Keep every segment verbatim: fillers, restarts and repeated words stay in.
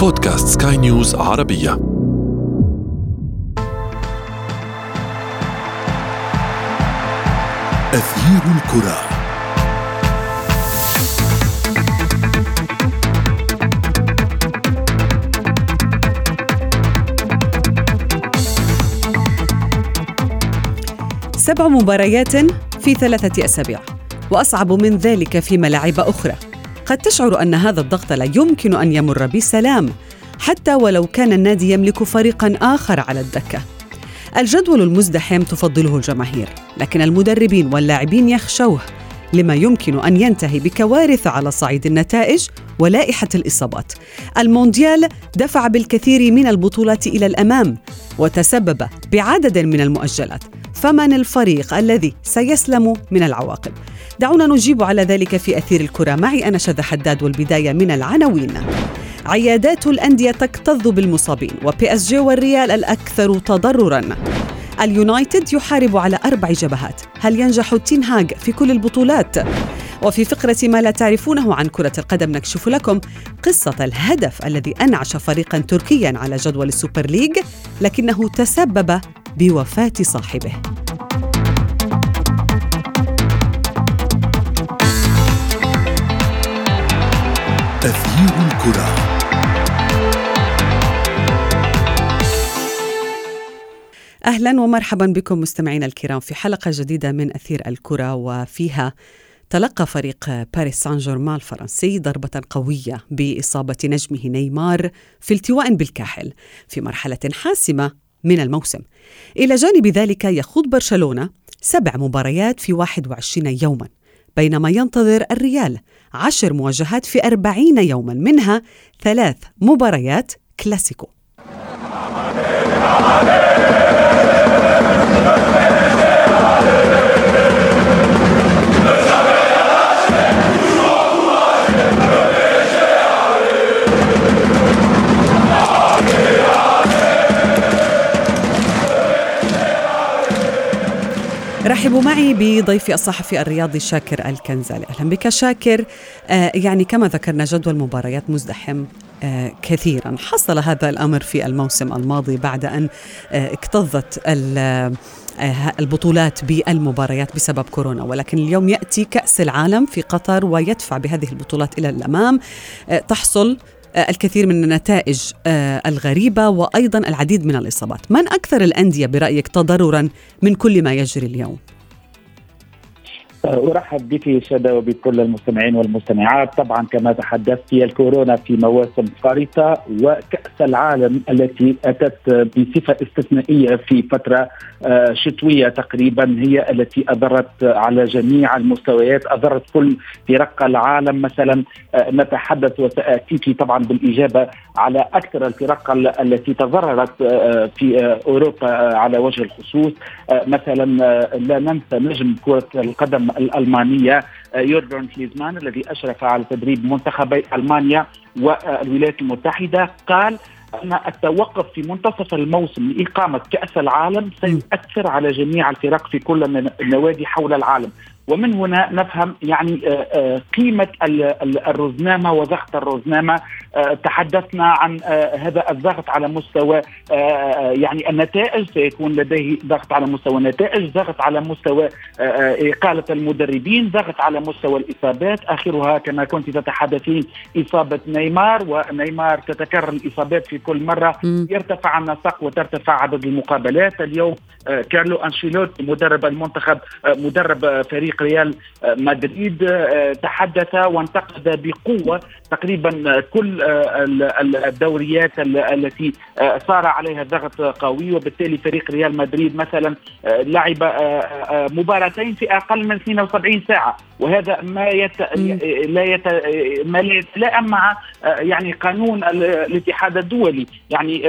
بودكاست سكاي نيوز عربية. أثير الكرة. سبع مباريات في ثلاثة أسابيع، وأصعب من ذلك في ملاعب أخرى. قد تشعر أن هذا الضغط لا يمكن أن يمر بسلام، حتى ولو كان النادي يملك فريقاً آخر على الدكة. الجدول المزدحم تفضله الجماهير، لكن المدربين واللاعبين يخشوه لما يمكن أن ينتهي بكوارث على صعيد النتائج ولائحة الإصابات. المونديال دفع بالكثير من البطولات إلى الأمام وتسبب بعدد من المؤجلات، فمن الفريق الذي سيسلم من العواقب؟ دعونا نجيب على ذلك في أثير الكرة. معي أنا شذى حداد، والبداية من العناوين. عيادات الأندية تكتظ بالمصابين، وبي اس جي والريال الأكثر تضرراً. اليونايتد يحارب على أربع جبهات، هل ينجح تين هاج في كل البطولات؟ وفي فقرة ما لا تعرفونه عن كرة القدم نكشف لكم قصة الهدف الذي أنعش فريقاً تركياً على جدول السوبر ليج، لكنه تسبب بوفاة صاحبه. تغيير الكرة. أهلا ومرحبا بكم مستمعينا الكرام في حلقة جديدة من أثير الكرة، وفيها تلقى فريق باريس سان جيرمان الفرنسي ضربة قوية بإصابة نجمه نيمار في التواء بالكاحل في مرحلة حاسمة من الموسم. إلى جانب ذلك يخوض برشلونة سبع مباريات في واحد وعشرين يوماً، بينما ينتظر الريال عشر مواجهات في أربعين يوماً، منها ثلاث مباريات كلاسيكو. رحبوا معي بضيفي الصحفي الرياضي شاكر الكنزة. أهلا بك شاكر. آه يعني كما ذكرنا جدول مباريات مزدحم آه كثيرا. حصل هذا الأمر في الموسم الماضي بعد أن آه اكتظت البطولات بالمباريات بسبب كورونا، ولكن اليوم يأتي كأس العالم في قطر ويدفع بهذه البطولات إلى الأمام. آه تحصل الكثير من النتائج الغريبة وأيضا العديد من الإصابات. من أكثر الأندية برأيك تضررا من كل ما يجري اليوم؟ أرحب بك شذى وبكل المستمعين والمستمعات. طبعا كما تحدثت، الكورونا في مواسم خريطة، وكأس العالم التي أتت بصفة استثنائية في فترة شتوية تقريبا هي التي أضرت على جميع المستويات، أضرت كل فرق العالم. مثلا نتحدث وسأتيك طبعا بالإجابة على أكثر الفرق التي تضررت في أوروبا على وجه الخصوص. مثلا لا ننسى نجم كرة القدم الألمانية يوردون تليزمان الذي أشرف على تدريب منتخبي ألمانيا والولايات المتحدة، قال أن التوقف في منتصف الموسم لإقامة كأس العالم سيؤثر على جميع الفرق في كل من النوادي حول العالم. ومن هنا نفهم يعني قيمة الرزنامة وضغط الرزنامة. تحدثنا عن هذا الضغط على مستوى يعني النتائج، سيكون لديه ضغط على مستوى النتائج، ضغط على مستوى إقالة المدربين، ضغط على مستوى الإصابات. آخرها كما كنت تتحدثين إصابة نيمار، ونيمار تتكرر الإصابات في كل مرة، يرتفع النسق وترتفع عدد المقابلات. اليوم كارلو أنشيلوتي مدرب المنتخب مدرب فريق ريال مدريد تحدث وانتقد بقوة تقريبا كل الدوريات التي صار عليها ضغط قوي، وبالتالي فريق ريال مدريد مثلا لعب مباراتين في أقل من اثنين وسبعين ساعة، وهذا ما يت... لا يت... ما لا يتلائم مع يعني قانون الاتحاد الدولي. يعني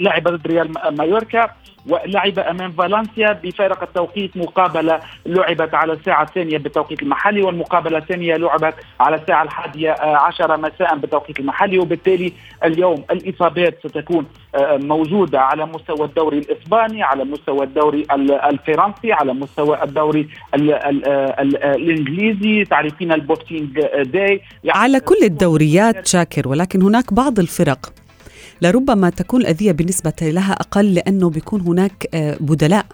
لعب ضد ريال مايوركا ولعب أمام فالنسيا بفارق التوقيت، مقابلة لعبت على الساعة الثانية بالتوقيت المحلي، والمقابلة الثانية لعبت على الساعة الحادية عشرة مساء بالتوقيت المحلي. وبالتالي اليوم الإصابات ستكون موجودة على مستوى الدوري الإسباني، على مستوى الدوري الفرنسي، على مستوى الدوري ال ال ال الإنجليزي، تعرفين البوكسينج داي، يعني على كل الدوريات شاكر. ولكن هناك بعض الفرق لربما تكون الأذية بالنسبة لها أقل، لأنه بيكون هناك بدلاء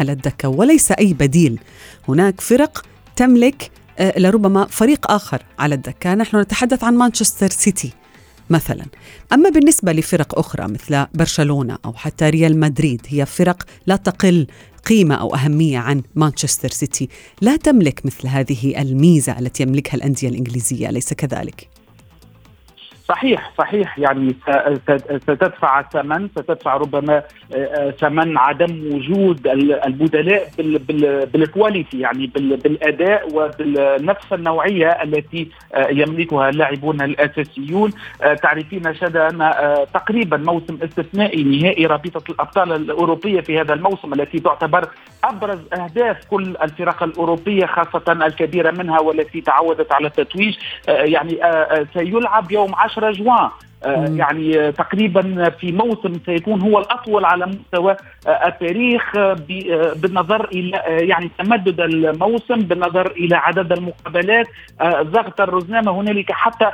على الدكة وليس أي بديل. هناك فرق تملك لربما فريق آخر على الدكة، نحن نتحدث عن مانشستر سيتي مثلا. أما بالنسبة لفرق أخرى مثل برشلونة أو حتى ريال مدريد، هي فرق لا تقل قيمة أو أهمية عن مانشستر سيتي، لا تملك مثل هذه الميزة التي يملكها الأندية الإنجليزية، ليس كذلك؟ صحيح صحيح، يعني ستدفع ثمن، ستدفع ربما ثمن عدم وجود البدلاء بالكواليتي، يعني بالأداء وبالنفس النوعية التي يملكها اللاعبون الأساسيون. تعرفين شذى أن تقريبا موسم استثنائي نهائي رابطة الأبطال الأوروبية في هذا الموسم، التي تعتبر أبرز أهداف كل الفرق الأوروبية خاصة الكبيرة منها والتي تعودت على التتويج، يعني سيلعب يوم عشرة جوان، يعني تقريبا في موسم سيكون هو الأطول على مستوى التاريخ بالنظر إلى يعني تمدد الموسم، بالنظر إلى عدد المقابلات، ضغط الرزنامة. هنالك حتى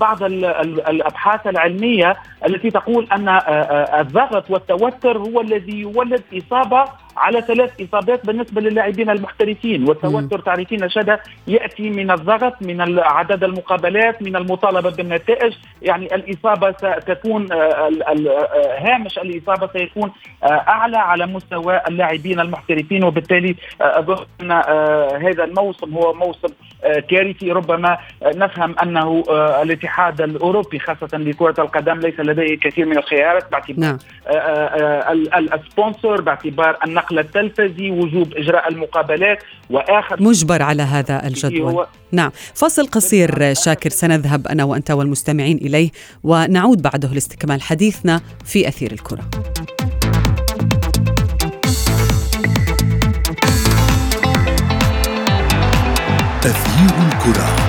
بعض الأبحاث العلمية التي تقول أن الضغط والتوتر هو الذي يولد إصابة على ثلاث إصابات بالنسبة للاعبين المحترفين. والتوتر تعرفين شذى يأتي من الضغط، من عدد المقابلات، من المطالبة بالنتائج. يعني الإصابة ستكون هامش الإصابة سيكون أعلى على مستوى اللاعبين المحترفين، وبالتالي أظن أن هذا الموسم هو موسم كارثي. ربما نفهم أنه الاتحاد الأوروبي خاصة لكرة القدم ليس لديه كثير من الخيارات باعتبار السبونسر، باعتبار النقل التلفزي، وجوب إجراء المقابلات، وآخر مجبر على هذا الجدول. نعم، فاصل قصير شاكر، سنذهب أنا وأنت والمستمعين إليه، ونعود بعده لاستكمال حديثنا في أثير الكرة. أثير الكرة.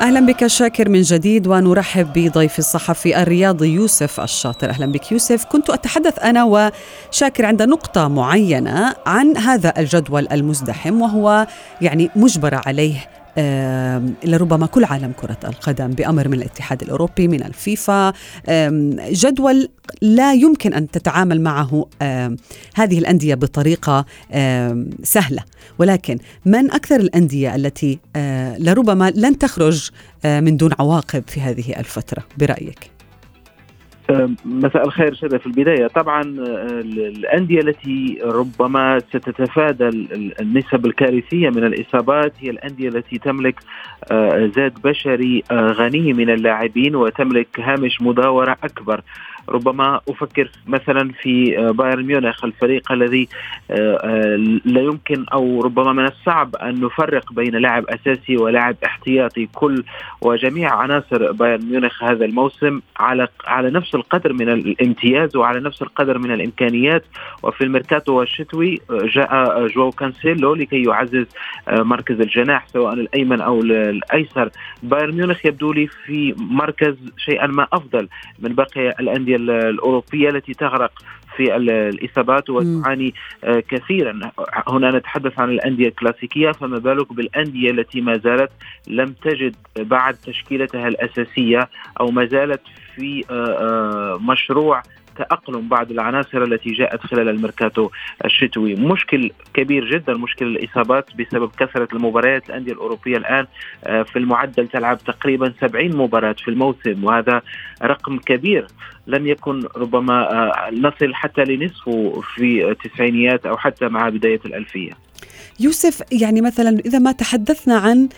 أهلا بك شاكر من جديد، ونرحب بضيف الصحفي الرياضي يوسف الشاطر. أهلا بك يوسف. كنت أتحدث أنا وشاكر عند نقطة معينة عن هذا الجدول المزدحم، وهو يعني مجبر عليه لربما كل عالم كرة القدم بأمر من الاتحاد الأوروبي، من الفيفا، جدول لا يمكن أن تتعامل معه هذه الأندية بطريقة سهلة. ولكن من أكثر الأندية التي لربما لن تخرج من دون عواقب في هذه الفترة برأيك؟ مساء الخير شذى. في البداية طبعا الأندية التي ربما ستتفادى النسب الكارثية من الإصابات هي الأندية التي تملك زاد بشري غني من اللاعبين وتملك هامش مداورة أكبر. ربما أفكر مثلا في بايرن ميونخ، الفريق الذي لا يمكن أو ربما من الصعب أن نفرق بين لاعب أساسي ولاعب احتياطي. كل وجميع عناصر بايرن ميونخ هذا الموسم على على نفس القدر من الامتياز وعلى نفس القدر من الإمكانيات. وفي الميركاتو الشتوي جاء جواو كانسيلو لكي يعزز مركز الجناح سواء الأيمن أو الأيسر. بايرن ميونخ يبدو لي في مركز شيئا ما أفضل من باقي الأندية الأوروبية التي تغرق في الإصابات وتعاني كثيرا. هنا نتحدث عن الأندية الكلاسيكية، فما بالك بالأندية التي ما زالت لم تجد بعد تشكيلتها الأساسية أو ما زالت في مشروع تأقلم بعض العناصر التي جاءت خلال الميركاتو الشتوي. مشكل كبير جدا مشكل الإصابات بسبب كثرة المباريات. الأندية الأوروبية الآن في المعدل تلعب تقريبا سبعين مباراة في الموسم، وهذا رقم كبير لم يكن ربما نصل حتى لنصفه في التسعينيات أو حتى مع بداية الألفية. يوسف، يعني مثلا إذا ما تحدثنا عن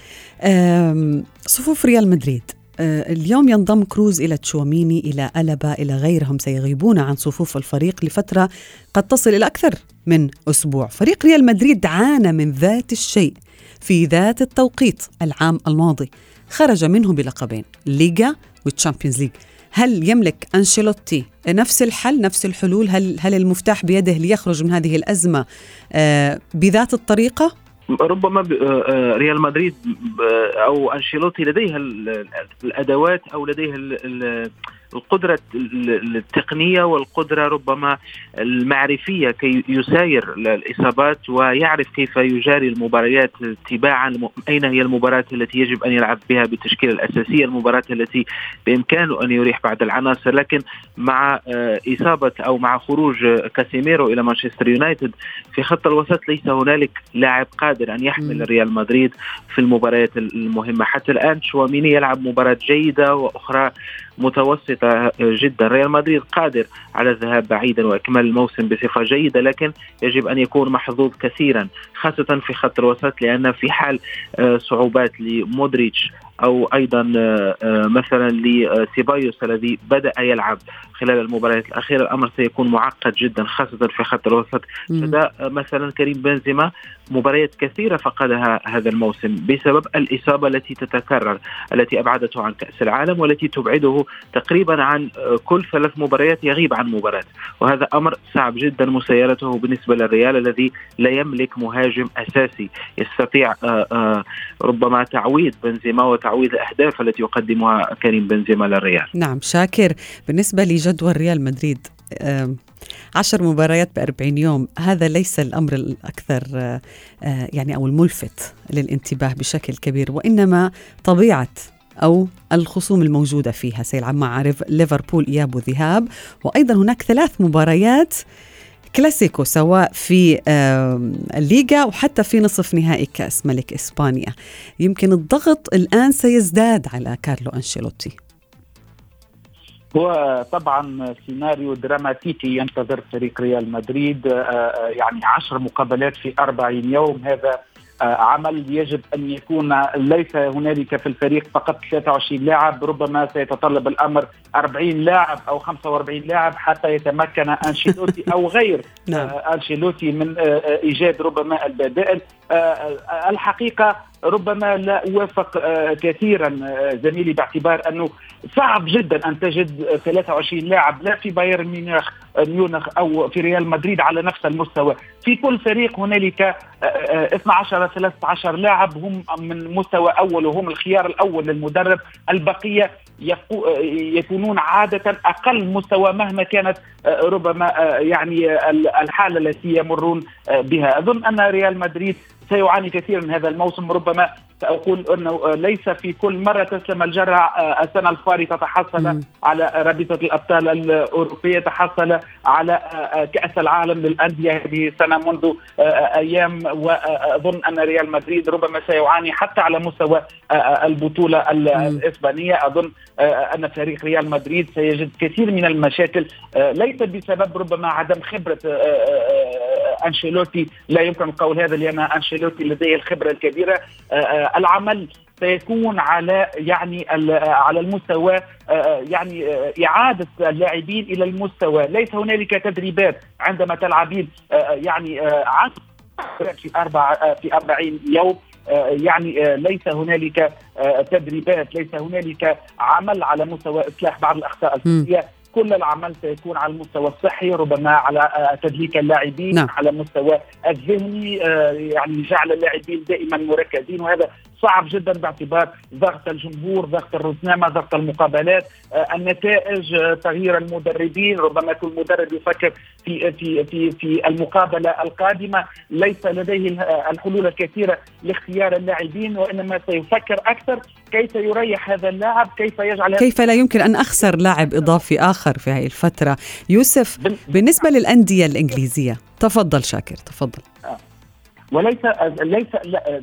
صفوف ريال مدريد، اليوم ينضم كروز إلى تشواميني إلى ألبا إلى غيرهم، سيغيبون عن صفوف الفريق لفترة قد تصل إلى أكثر من أسبوع. فريق ريال مدريد عانى من ذات الشيء في ذات التوقيت العام الماضي، خرج منه بلقبين، ليغا والتشامبيونز ليغ. هل يملك أنشيلوتي نفس الحل نفس الحلول؟ هل هل المفتاح بيده ليخرج من هذه الأزمة بذات الطريقة؟ ربما ريال مدريد أو أنشيلوتي لديها الأدوات أو لديها القدرة التقنية والقدرة ربما المعرفية كي يساير الإصابات ويعرف كيف يجاري المباريات تباعا، أين هي المباراة التي يجب أن يلعب بها بالتشكيلة الأساسية، المباراة التي بإمكانه أن يريح بعض العناصر. لكن مع إصابة أو مع خروج كاسيميرو إلى مانشستر يونايتد في خط الوسط ليس هنالك لاعب قادر أن يحمل ريال مدريد في المباريات المهمة. حتى الآن شواميني يلعب مباراة جيدة وأخرى متوسطة جدا. ريال مدريد قادر على الذهاب بعيدا وإكمال الموسم بصفة جيدة، لكن يجب أن يكون محظوظ كثيرا خاصة في خط الوسط، لأن في حال صعوبات لمودريتش أو أيضا مثلا لسيبايوس الذي بدأ يلعب خلال المباريات الأخيرة الأمر سيكون معقد جدا خاصة في خط الوسط. فده مثلا كريم بنزيمة مباريات كثيرة فقدها هذا الموسم بسبب الإصابة التي تتكرر التي أبعدته عن كأس العالم والتي تبعده تقريبا عن كل ثلاث مباريات يغيب عن مباراة، وهذا أمر صعب جدا مسيرته بالنسبة للريال الذي لا يملك مهاجم أساسي يستطيع ربما تعويض بنزيمة وتعويض الأهداف التي يقدمها كريم بنزيمة للريال. نعم شاكر، بالنسبة لجدول ريال مدريد عشر مباريات بأربعين يوم، هذا ليس الأمر الأكثر يعني أو الملفت للانتباه بشكل كبير، وإنما طبيعة أو الخصوم الموجودة فيها. سيلعب مع ليفربول إياب وذهاب، وأيضا هناك ثلاث مباريات كلاسيكو سواء في الليغا وحتى في نصف نهائي كأس ملك إسبانيا. يمكن الضغط الآن سيزداد على كارلو أنشيلوتي. هو طبعا سيناريو دراماتيكي ينتظر فريق ريال مدريد، يعني عشر مقابلات في أربعين يوم، هذا عمل يجب أن يكون ليس هنالك في الفريق فقط ثلاثة وعشرين لاعب، ربما سيتطلب الأمر أربعين لاعب أو خمسة وأربعين لاعب حتى يتمكن أنشيلوتي أو غير أنشيلوتي من إيجاد ربما البدائل. الحقيقة ربما لا أوافق كثيرا زميلي باعتبار أنه صعب جدا أن تجد ثلاثة وعشرين لاعب لا في بايرن ميونخ ميونخ أو في ريال مدريد على نفس المستوى. في كل فريق هنالك اثنا عشر إلى ثلاثة عشر لاعب هم من مستوى أول وهم الخيار الأول للمدرب، البقية يكونون عادة أقل مستوى مهما كانت ربما يعني الحالة التي يمرون بها. أظن أن ريال مدريد سيعاني كثيرا من هذا الموسم، ربما سأقول أنه ليس في كل مرة تسلم الجرة. السنة الفارطة تحصل على رابطة الأبطال الأوروبية، تحصل على كأس العالم للأندية هذه السنة منذ أيام، وأظن أن ريال مدريد ربما سيعاني حتى على مستوى البطولة الإسبانية. أظن أن فريق ريال مدريد سيجد كثير من المشاكل ليس بسبب ربما عدم خبرة أنشيلوتي، لا يمكن القول هذا لأن أنشيلوتي لديه الخبرة الكبيرة. العمل سيكون على يعني على المستوى يعني إعادة اللاعبين إلى المستوى. ليس هنالك تدريبات عندما تلعبين يعني عشر في أربع في أربعين يوم، يعني ليس هنالك تدريبات، ليس هنالك عمل على مستوى إصلاح بعض الأخطاء الفنية. كل العمل سيكون على المستوى الصحي، ربما على تدليك اللاعبين، نعم. على مستوى الذهني، يعني جعل اللاعبين دائما مركزين، وهذا صعب جدا باعتبار ضغط الجمهور، ضغط الرزنامة، ضغط المقابلات، النتائج، تغيير المدربين، ربما كل مدرب يفكر في في في في المقابلة القادمة، ليس لديه الحلول الكثيرة لاختيار اللاعبين، وإنما سيفكر أكثر كيف يريح هذا اللاعب، كيف يجعل، كيف لا يمكن أن أخسر لاعب إضافي آخر في هذه الفترة. يوسف، بالنسبة للأندية الإنجليزية، تفضل شاكر تفضل. وليس ليس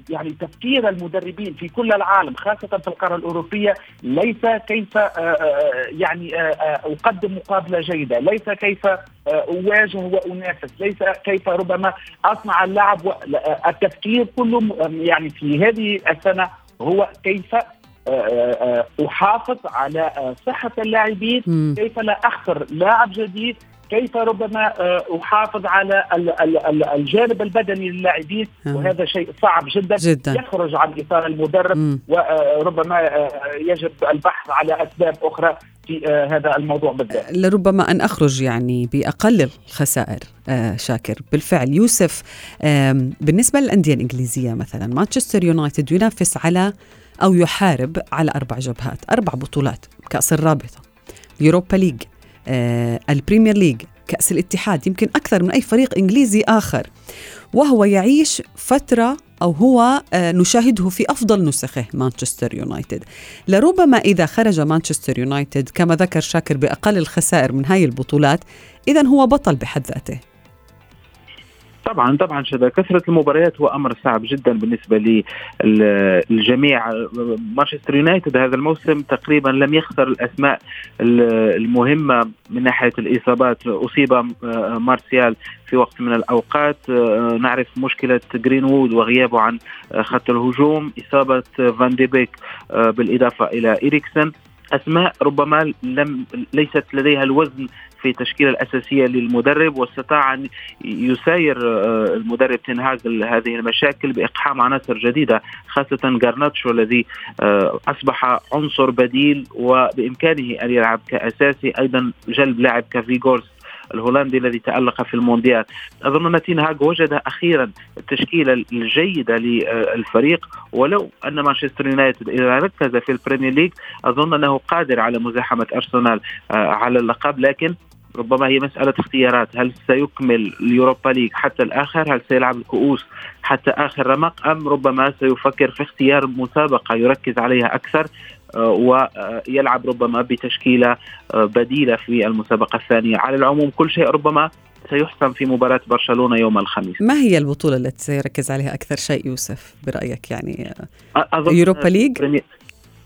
يعني تفكير المدربين في كل العالم خاصة في القارة الأوروبية ليس كيف يعني أقدم مقابلة جيدة، ليس كيف أواجه وأنافس، ليس كيف ربما أصنع اللعب. التفكير كله يعني في هذه السنة هو كيف أحافظ على صحة اللاعبين، كيف لا أخسر لاعب جديد، كيف ربما أحافظ على الجانب البدني للاعبين، وهذا شيء صعب جدا, جداً. يخرج عن إطار المدرب مم. وربما يجب البحث على أسباب أخرى في هذا الموضوع بالذات، لربما أن أخرج يعني بأقل الخسائر. آه شاكر، بالفعل. يوسف، بالنسبة للأندية الإنجليزية مثلا، مانشستر يونايتد ينافس على أو يحارب على أربع جبهات، أربع بطولات: كأس الرابطة، اليوروبا ليج، آه، البريمير ليج، كأس الاتحاد، يمكن أكثر من أي فريق إنجليزي آخر، وهو يعيش فترة أو هو آه نشاهده في أفضل نسخه مانشستر يونايتد. لربما إذا خرج مانشستر يونايتد كما ذكر شاكر بأقل الخسائر من هاي البطولات، إذن هو بطل بحد ذاته. طبعا طبعا شذا، كثرة المباريات هو أمر صعب جدا بالنسبة للجميع. مانشستر يونايتد هذا الموسم تقريبا لم يخسر الأسماء المهمة من ناحية الإصابات. أصيب مارسيال في وقت من الأوقات، نعرف مشكلة جرينوود وغيابه عن خط الهجوم، إصابة فان دي بيك بالإضافة إلى إريكسن، أسماء ربما لم ليست لديها الوزن في تشكيلة الأساسية للمدرب، واستطاع أن يساير المدرب تين هاج هذه المشاكل بإقحام عناصر جديدة، خاصة جارناتشو الذي أصبح عنصر بديل وبإمكانه أن يلعب كأساسي، أيضا جلب لاعب كافيجورس الهولندي الذي تألق في المونديال. أظن أن تين هاج وجد أخيرا التشكيلة الجيدة للفريق، ولو أن مانشستر يونايتد إذا ركز في البريمير ليج أظن أنه قادر على مزاحمة أرسنال على اللقب، لكن ربما هي مسألة اختيارات. هل سيكمل اليوروبا ليج حتى الآخر؟ هل سيلعب الكؤوس حتى آخر رمق؟ أم ربما سيفكر في اختيار مسابقة يركز عليها أكثر ويلعب ربما بتشكيلة بديلة في المسابقة الثانية؟ على العموم كل شيء ربما سيحسم في مباراة برشلونة يوم الخميس. ما هي البطولة التي سيركز عليها أكثر شيء يوسف برأيك؟ يعني يوروبا ليج؟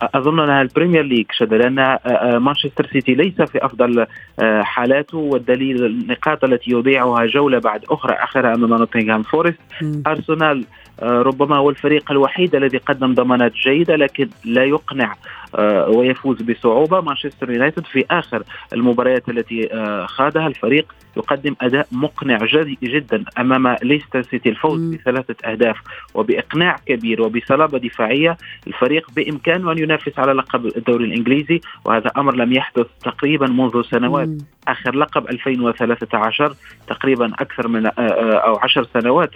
أظن أنها البريمير ليج شذا، لأن مانشستر سيتي ليس في أفضل حالاته، والدليل النقاط التي يضيعها جولة بعد أخرى آخرها أمام نوتنغهام فورست. أرسنال ربما هو الفريق الوحيد الذي قدم ضمانات جيدة لكن لا يقنع ويفوز بصعوبة. مانشستر يونايتد في آخر المباريات التي خاضها الفريق يقدم أداء مقنع جدا أمام ليستر سيتي، الفوز م. بثلاثة أهداف وبإقناع كبير وبصلابة دفاعية. الفريق بإمكانه أن ينافس على لقب الدوري الإنجليزي، وهذا أمر لم يحدث تقريبا منذ سنوات. م. آخر لقب ألفين وثلاثة عشر، تقريبا أكثر من أو عشر سنوات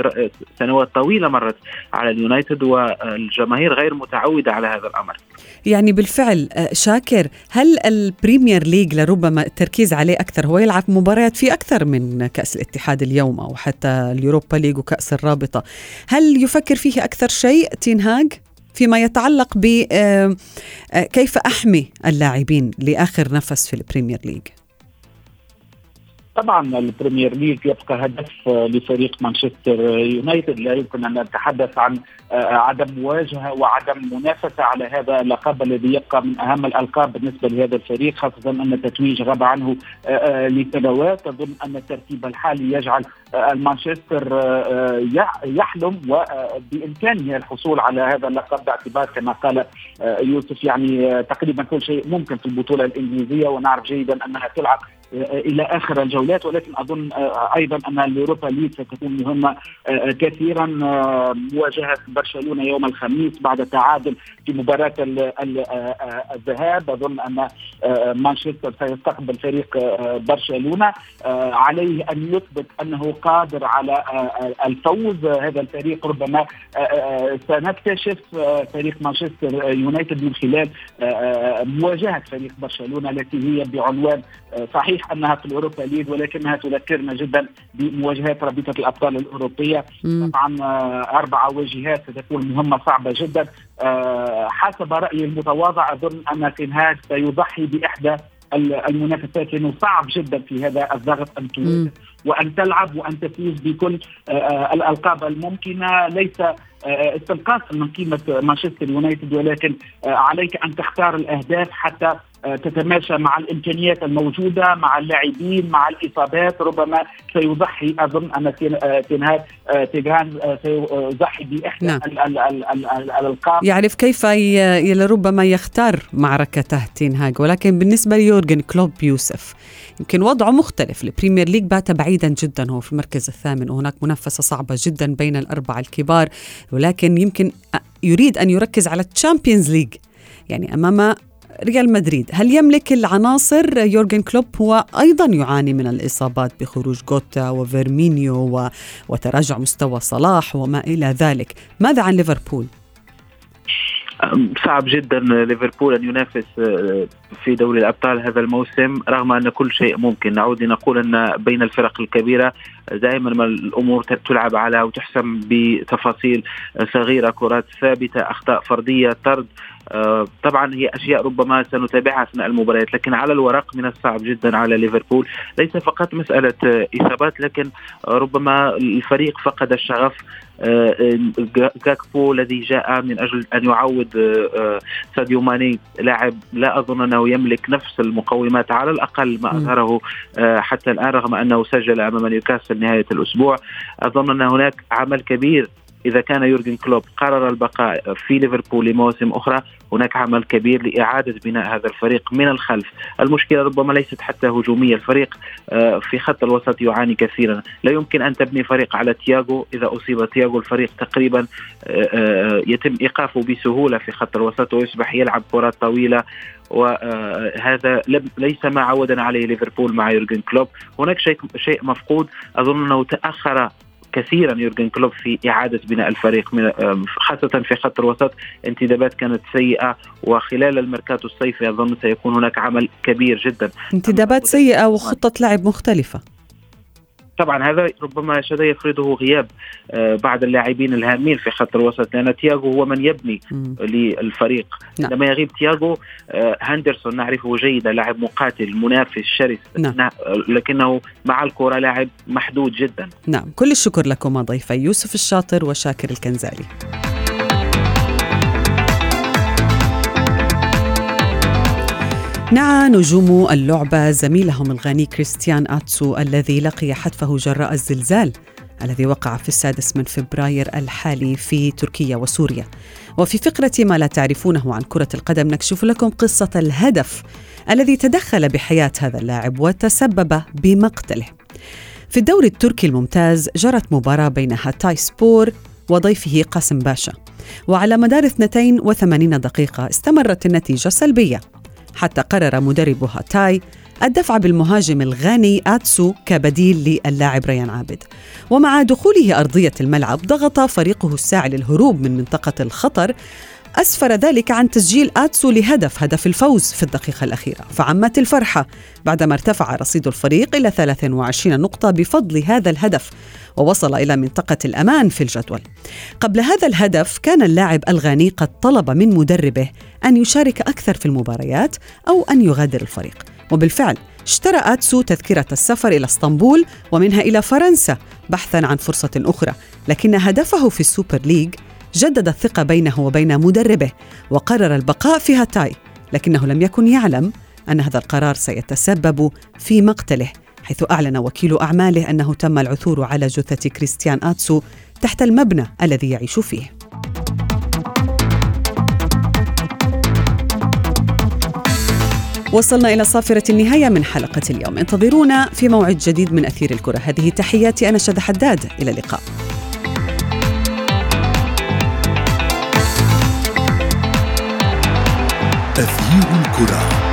سنوات طويلة مرت على اليونايتد، والجماهير غير متعودة على هذا الأمر. يعني بالفعل شاكر، هل البريمير ليج لربما التركيز عليه أكثر، هو يلعب مباريات فيه أكثر من كأس الاتحاد اليوم أو حتى اليوروبا ليج وكأس الرابطة، هل يفكر فيه أكثر شيء تين هاج فيما يتعلق بكيف أحمي اللاعبين لآخر نفس في البريمير ليج؟ طبعا البريمير ليج يبقى هدف لفريق مانشستر يونايتد، لا يمكن ان نتحدث عن عدم مواجهه وعدم منافسه على هذا اللقب الذي يبقى من اهم الالقاب بالنسبه لهذا الفريق، خاصه ان التتويج غاب عنه لسنوات. اظن ان الترتيب الحالي يجعل المانشستر يحلم وبامكانه الحصول على هذا اللقب، باعتبار كما قال يوسف يعني تقريبا كل شيء ممكن في البطوله الانجليزيه، ونعرف جيدا انها تلعب الى اخر الجولات، ولكن اظن ايضا ان اليوروبا ليج ستكون مهمه كثيرا. مواجهه برشلونه يوم الخميس بعد تعادل في مباراه الذهاب، اظن ان مانشستر سيستقبل فريق برشلونه، عليه ان يثبت انه قادر على الفوز. هذا الفريق ربما سنكتشف فريق مانشستر يونايتد من خلال مواجهه فريق برشلونه التي هي بعنوان صحيح انها في الأوروبا ليج، ولكنها تذكرنا جدا بمواجهات رابطه الابطال الاوروبيه. طبعا اربع واجهات ستكون مهمه صعبه جدا. حسب رايي المتواضع اظن ان تين هاج سيضحي باحدى المنافسات، لانه صعب جدا في هذا الضغط ان تواجه وان تلعب وان تفوز بكل الالقاب الممكنه. ليس استنقاص من قيمه مانشستر يونايتد، ولكن عليك ان تختار الاهداف حتى تتماشى مع الامكانيات الموجوده، مع اللاعبين، مع الاصابات. ربما سيضحي اظن ان تنهاج تيغان سيضحي باحدى نعم. الالقاب. يعرف كيف ي... لربما يختار معركته تين هاج، ولكن بالنسبه ليورجن كلوب يوسف يمكن وضعه مختلف. البريمير ليج بات بعيدا جدا، هو في المركز الثامن، وهناك منافسه صعبه جدا بين الاربعه الكبار، ولكن يمكن يريد ان يركز على الشامبيونز ليج يعني امام ريال مدريد. هل يملك العناصر؟ يورجن كلوب هو أيضا يعاني من الإصابات بخروج جوتا وفيرمينيو وتراجع مستوى صلاح وما إلى ذلك. ماذا عن ليفربول؟ صعب جدا ليفربول أن ينافس في دوري الأبطال هذا الموسم، رغم أن كل شيء ممكن. نعود لنقول أن بين الفرق الكبيرة دائما ما الأمور تلعب على وتحسم بتفاصيل صغيرة، كرات ثابتة، أخطاء فردية، طرد. طبعا هي أشياء ربما سنتابعها أثناء المباريات، لكن على الورق من الصعب جدا على ليفربول. ليس فقط مسألة إصابات، لكن ربما الفريق فقد الشغف. جاكبو الذي جاء من أجل أن يعود ساديو ماني لاعب لا أظن أنه يملك نفس المقومات، على الأقل ما أظهره حتى الآن، رغم أنه سجل أمام نيوكاسل نهاية الأسبوع. أظن أن هناك عمل كبير. إذا كان يورجن كلوب قرر البقاء في ليفربول لمواسم أخرى، هناك عمل كبير لإعادة بناء هذا الفريق من الخلف. المشكلة ربما ليست حتى هجومية، الفريق في خط الوسط يعاني كثيرا. لا يمكن أن تبني فريق على تياغو، إذا أصيب تياغو الفريق تقريبا يتم إيقافه بسهولة في خط الوسط ويصبح يلعب كرات طويلة، وهذا ليس ما عودنا عليه ليفربول مع يورجن كلوب. هناك شيء شيء مفقود، أظن أنه تأخر كثيرا يورجن كلوب في إعادة بناء الفريق، خاصة في خط الوسط. انتدابات كانت سيئة، وخلال الميركاتو الصيفي أظن سيكون هناك عمل كبير جدا. انتدابات سيئة وخطة لعب مختلفة. طبعا هذا ربما شذى يفرضه غياب بعض اللاعبين الهامين في خط الوسط، لأن تياغو هو من يبني م. للفريق. نعم. لما يغيب تياغو، هندرسون نعرفه جيدا، لاعب مقاتل، منافس شرس، نعم. لكنه مع الكرة لاعب محدود جدا. نعم. كل الشكر لكم ضيفي يوسف الشاطر وشاكر الكنزالي. نعى نجوم اللعبة زميلهم الغني كريستيان أتسو الذي لقي حتفه جراء الزلزال الذي وقع في السادس من فبراير الحالي في تركيا وسوريا. وفي فقرة ما لا تعرفونه عن كرة القدم نكشف لكم قصة الهدف الذي تدخل بحياة هذا اللاعب وتسبب بمقتله. في الدوري التركي الممتاز جرت مباراة بين هاتاي سبور وضيفه قاسم باشا، وعلى مدار اثنتين وثمانين دقيقة استمرت النتيجة سلبية، حتى قرر مدرب هاتاي الدفع بالمهاجم الغاني أتسو كبديل للاعب ريان عابد. ومع دخوله أرضية الملعب ضغط فريقه الساعي للهروب من منطقة الخطر، أسفر ذلك عن تسجيل أتسو لهدف هدف الفوز في الدقيقة الأخيرة. فعمت الفرحة بعدما ارتفع رصيد الفريق إلى ثلاث وعشرين نقطة بفضل هذا الهدف، ووصل إلى منطقة الأمان في الجدول. قبل هذا الهدف كان اللاعب الغاني قد طلب من مدربه أن يشارك أكثر في المباريات أو أن يغادر الفريق، وبالفعل اشترى أتسو تذكرة السفر إلى اسطنبول ومنها إلى فرنسا بحثاً عن فرصة أخرى. لكن هدفه في السوبر ليج جدد الثقة بينه وبين مدربه، وقرر البقاء في هاتاي، لكنه لم يكن يعلم أن هذا القرار سيتسبب في مقتله، حيث أعلن وكيل أعماله أنه تم العثور على جثة كريستيان أتسو تحت المبنى الذي يعيش فيه. وصلنا إلى صافرة النهاية من حلقة اليوم. انتظرونا في موعد جديد من أثير الكرة. هذه تحياتي أنا شذى حداد، إلى اللقاء. أثير الكرة.